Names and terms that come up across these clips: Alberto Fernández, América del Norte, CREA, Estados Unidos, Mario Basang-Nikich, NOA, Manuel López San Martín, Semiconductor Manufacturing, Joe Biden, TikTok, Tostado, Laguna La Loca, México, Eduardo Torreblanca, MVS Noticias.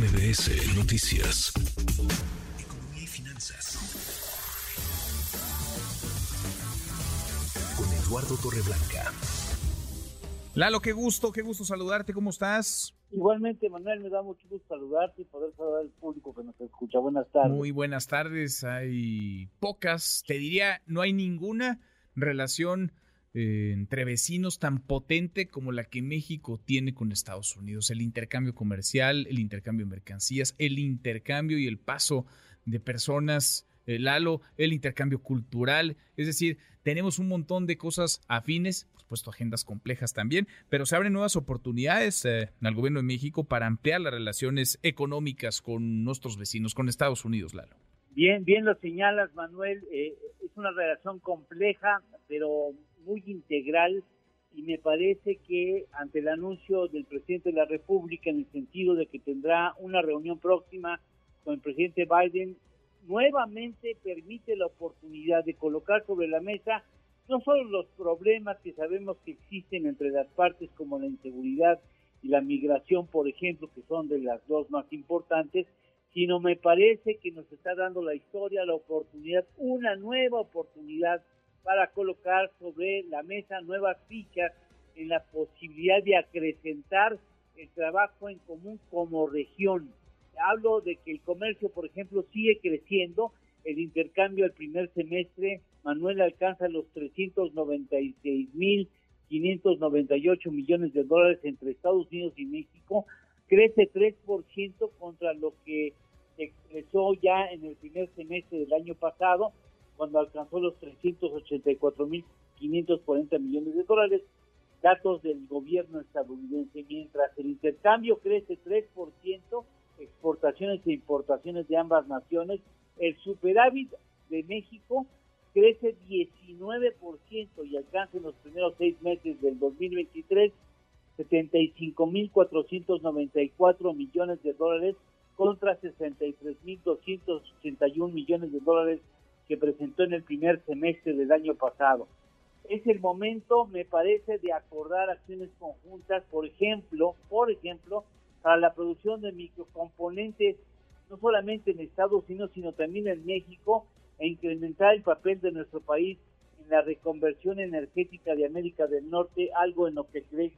MVS Noticias. Economía y finanzas. Con Eduardo Torreblanca. Lalo, qué gusto saludarte. ¿Cómo estás? Igualmente, Manuel, me da mucho gusto saludarte y poder saludar al público que nos escucha. Buenas tardes. Muy buenas tardes. Hay pocas, te diría, no hay ninguna relación entre vecinos tan potente como la que México tiene con Estados Unidos. El intercambio comercial, el intercambio de mercancías, el intercambio y el paso de personas, Lalo, el intercambio cultural. Es decir, tenemos un montón de cosas afines, por supuesto, agendas complejas también, pero se abren nuevas oportunidades al gobierno de México para ampliar las relaciones económicas con nuestros vecinos, con Estados Unidos, Lalo. Bien lo señalas, Manuel. Es una relación compleja, pero muy integral, y me parece que ante el anuncio del presidente de la República, en el sentido de que tendrá una reunión próxima con el presidente Biden, nuevamente permite la oportunidad de colocar sobre la mesa no solo los problemas que sabemos que existen entre las partes, como la inseguridad y la migración, por ejemplo, que son de las dos más importantes, sino me parece que nos está dando la historia, la oportunidad, una nueva oportunidad para colocar sobre la mesa nuevas fichas en la posibilidad de acrecentar el trabajo en común como región. Hablo de que el comercio, por ejemplo, sigue creciendo. El intercambio al primer semestre, Manuel, alcanza los 396.598 millones de dólares entre Estados Unidos y México. Crece 3% contra lo que se expresó ya en el primer semestre del año pasado, cuando alcanzó los 384.540 millones de dólares, datos del gobierno estadounidense. Mientras el intercambio crece 3%, exportaciones e importaciones de ambas naciones, el superávit de México crece 19% y alcanza en los primeros 6 meses del 2023 75.494 millones de dólares contra 63.281 millones de dólares que presentó en el primer semestre del año pasado. Es el momento, me parece, de acordar acciones conjuntas, por ejemplo, para la producción de microcomponentes, no solamente en Estados Unidos, sino también en México, e incrementar el papel de nuestro país en la reconversión energética de América del Norte, algo en lo que cree,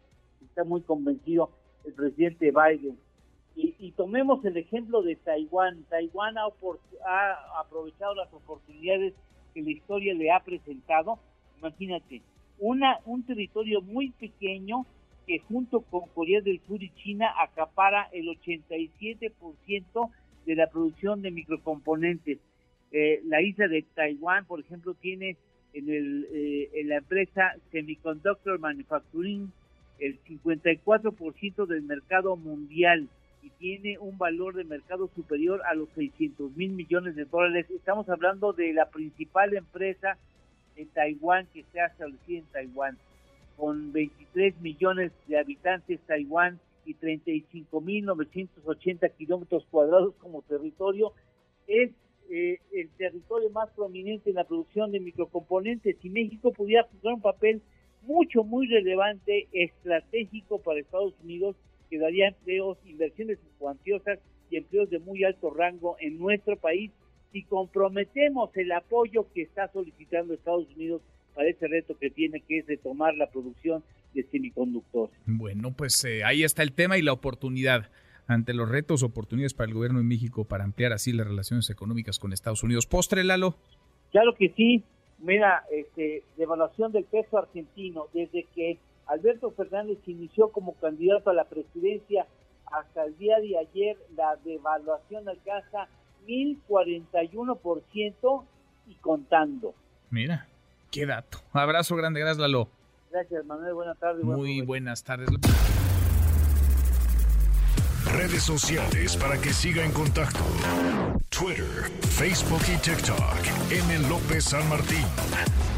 está muy convencido, el presidente Biden. Y tomemos el ejemplo de Taiwán. Taiwán ha aprovechado las oportunidades que la historia le ha presentado. Imagínate, un territorio muy pequeño que junto con Corea del Sur y China acapara el 87% de la producción de microcomponentes. La isla de Taiwán, por ejemplo, tiene en la empresa Semiconductor Manufacturing el 54% del mercado mundial y tiene un valor de mercado superior a los 600.000 millones de dólares. Estamos hablando de la principal empresa en Taiwán que se ha establecido en Taiwán. Con 23 millones de habitantes, Taiwán, y 35.980 kilómetros cuadrados como territorio, es el territorio más prominente en la producción de microcomponentes. Si México pudiera jugar un papel muy relevante, estratégico para Estados Unidos, que daría empleos, inversiones cuantiosas y empleos de muy alto rango en nuestro país, si comprometemos el apoyo que está solicitando Estados Unidos para ese reto que tiene, que es de tomar la producción de semiconductores. Bueno, pues ahí está el tema y la oportunidad. Ante los retos, oportunidades para el gobierno de México para ampliar así las relaciones económicas con Estados Unidos. Postre, Lalo. Claro que sí. Mira, devaluación del peso argentino. Desde que Alberto Fernández inició como candidato a la presidencia hasta el día de ayer, la devaluación alcanza 1.041% y contando. Mira, qué dato. Abrazo grande, gracias, Lalo. Gracias, Manuel. Buenas tardes. Muy buenas tardes. Redes sociales para que siga en contacto: Twitter, Facebook y TikTok. M. López San Martín.